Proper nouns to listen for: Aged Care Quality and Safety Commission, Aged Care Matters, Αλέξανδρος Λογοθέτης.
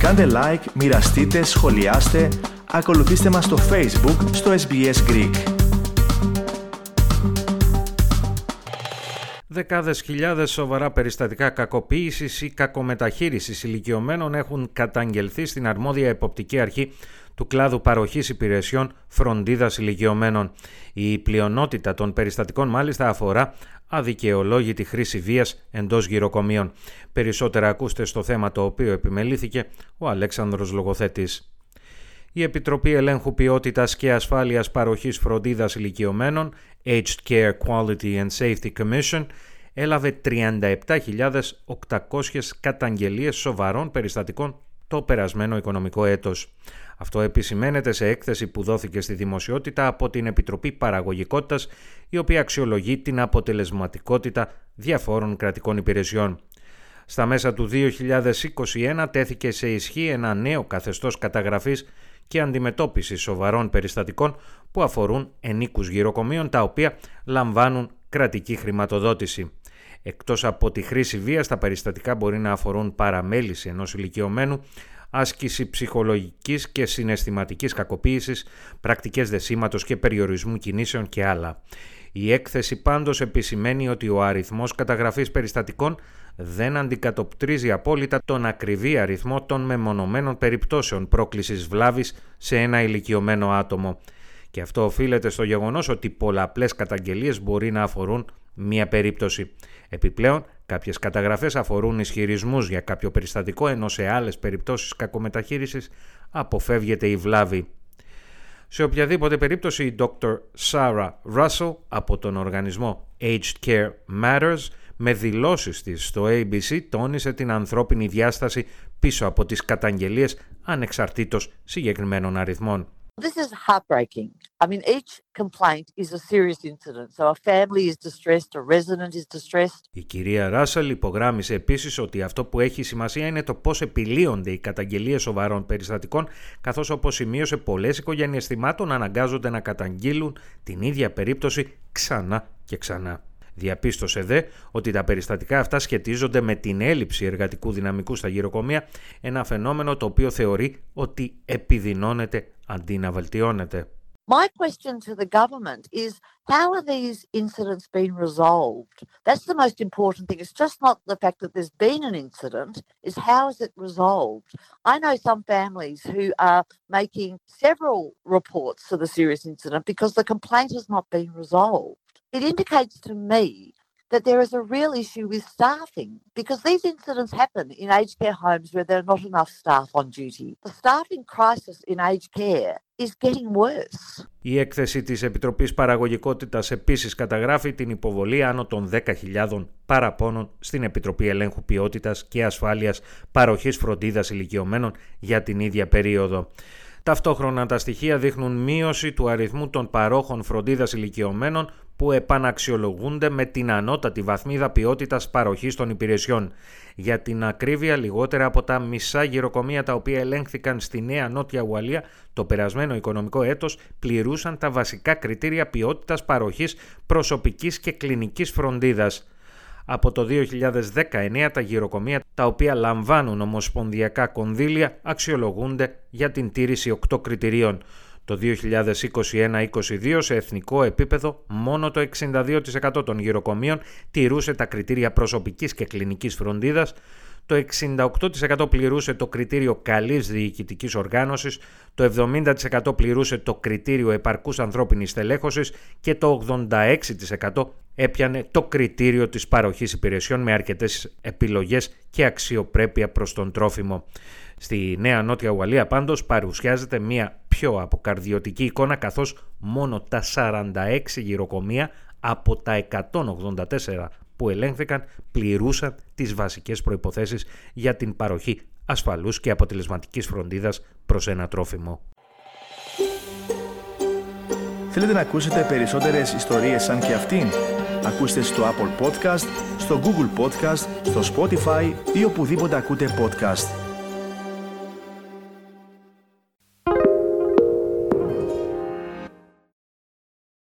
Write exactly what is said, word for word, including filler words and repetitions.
Κάντε like, μοιραστείτε, σχολιάστε, ακολουθήστε μας στο Facebook, στο Ες Μπι Ες Greek. Δεκάδες χιλιάδες σοβαρά περιστατικά κακοποίησης ή κακομεταχείρισης ηλικιωμένων έχουν καταγγελθεί στην αρμόδια εποπτική αρχή του κλάδου παροχής υπηρεσιών φροντίδας ηλικιωμένων. Η πλειονότητα των περιστατικών μάλιστα αφορά αδικαιολόγητη χρήση βίας εντός γυροκομείων. Περισσότερα ακούστε στο θέμα το οποίο επιμελήθηκε ο Αλέξανδρος Λογοθέτης. Η Επιτροπή Ελέγχου Ποιότητας και Ασφάλειας Παροχής Φροντίδας Ηλικιωμένων, Aged Care Quality and Safety Commission, έλαβε τριάντα επτά χιλιάδες οκτακόσιες καταγγελίες σοβαρών περιστατικών το περασμένο οικονομικό έτος. Αυτό επισημαίνεται σε έκθεση που δόθηκε στη δημοσιότητα από την Επιτροπή Παραγωγικότητας, η οποία αξιολογεί την αποτελεσματικότητα διαφόρων κρατικών υπηρεσιών. Στα μέσα του δύο χιλιάδες είκοσι ένα τέθηκε σε ισχύ ένα νέο καθεστώς καταγραφής και αντιμετώπισης σοβαρών περιστατικών που αφορούν ενίκους γυροκομείων τα οποία λαμβάνουν κρατική χρηματοδότηση. Εκτός από τη χρήση βίας, τα περιστατικά μπορεί να αφορούν παραμέληση ενός ηλικιωμένου, άσκηση ψυχολογικής και συναισθηματικής κακοποίησης, πρακτικές δεσίματος και περιορισμού κινήσεων και άλλα. Η έκθεση πάντως επισημαίνει ότι ο αριθμός καταγραφής περιστατικών δεν αντικατοπτρίζει απόλυτα τον ακριβή αριθμό των μεμονωμένων περιπτώσεων πρόκλησης βλάβης σε ένα ηλικιωμένο άτομο. Και αυτό οφείλεται στο γεγονός ότι πολλαπλές καταγγελίες μπορεί να αφορούν μία περίπτωση. Επιπλέον, κάποιες καταγραφές αφορούν ισχυρισμούς για κάποιο περιστατικό, ενώ σε άλλες περιπτώσεις κακομεταχείρισης αποφεύγεται η βλάβη. Σε οποιαδήποτε περίπτωση, η ντόκτωρ Sarah Russell από τον οργανισμό Aged Care Matters με δηλώσεις της στο έι μπι σι τόνισε την ανθρώπινη διάσταση πίσω από τις καταγγελίες ανεξαρτήτως συγκεκριμένων αριθμών. This is heartbreaking. I mean, each complaint is a serious incident. So a family is distressed, a resident is distressed. Η κυρία Ράσελ υπογράμμισε επίσης ότι αυτό που έχει σημασία είναι το πώς επιλύονται οι καταγγελίες σοβαρών περιστατικών, καθώς όπως σημείωσε πολλές οικογένειες θυμάτων αναγκάζονται να καταγγείλουν την ίδια περίπτωση ξανά και ξανά. Διαπίστωσε δε ότι τα περιστατικά αυτά σχετίζονται με την έλλειψη εργατικού δυναμικού στα γυροκομεία, ένα φαινόμενο το οποίο θεωρεί ότι επιδεινώνεται αντί να βελτιώνεται. My question to the government is how are these incidents being resolved? That's the most important thing. It's just not the fact that there's been an incident, is how is it resolved? I know some families who are making several reports for the serious incident because the complaint has not been resolved. It indicates to me that there is a real issue with staffing because these incidents happen in aged care homes where there are not enough staff on duty. The staffing crisis in aged care is getting worse. Η έκθεση της Επιτροπής Παραγωγικότητας επίσης καταγράφει την υποβολή άνω των δέκα χιλιάδων παραπώνων στην Επιτροπή Ελέγχου Ποιότητας και Ασφάλειας Παροχής Φροντίδας Ηλικιωμένων για την ίδια περίοδο. Ταυτόχρονα τα στοιχεία δείχνουν μείωση του αριθμού των παρόχων φροντίδας ηλικιωμένων που επαναξιολογούνται με την ανώτατη βαθμίδα ποιότητας παροχής των υπηρεσιών. Για την ακρίβεια, λιγότερα από τα μισά γυροκομεία τα οποία ελέγχθηκαν στη Νέα Νότια Ουαλία το περασμένο οικονομικό έτος πληρούσαν τα βασικά κριτήρια ποιότητας παροχής προσωπικής και κλινικής φροντίδας. Από το δύο χιλιάδες δεκαεννέα τα γυροκομεία τα οποία λαμβάνουν ομοσπονδιακά κονδύλια αξιολογούνται για την τήρηση οκτώ κριτηρίων. Το δύο χιλιάδες είκοσι ένα είκοσι δύο σε εθνικό επίπεδο μόνο το εξήντα δύο τοις εκατό των γυροκομείων τηρούσε τα κριτήρια προσωπικής και κλινικής φροντίδας, το εξήντα οκτώ τοις εκατό πληρούσε το κριτήριο καλής διοικητικής οργάνωσης, το εβδομήντα τοις εκατό πληρούσε το κριτήριο επαρκούς ανθρώπινης στελέχωσης και το ογδόντα έξι τοις εκατό έπιανε το κριτήριο της παροχής υπηρεσιών με αρκετές επιλογές και αξιοπρέπεια προς τον τρόφιμο. Στη Νέα Νότια Ουαλία πάντως παρουσιάζεται μια πιο αποκαρδιωτική εικόνα, καθώς μόνο τα σαράντα έξι γυροκομεία από τα εκατόν ογδόντα τέσσερα που ελέγχθηκαν πληρούσαν τις βασικές προϋποθέσεις για την παροχή ασφαλούς και αποτελεσματικής φροντίδας προς ένα τρόφιμο. Θέλετε να ακούσετε περισσότερες ιστορίες σαν και αυτήν? Ακούστε στο Apple Podcast, στο Google Podcast, στο Spotify ή οπουδήποτε ακούτε podcast.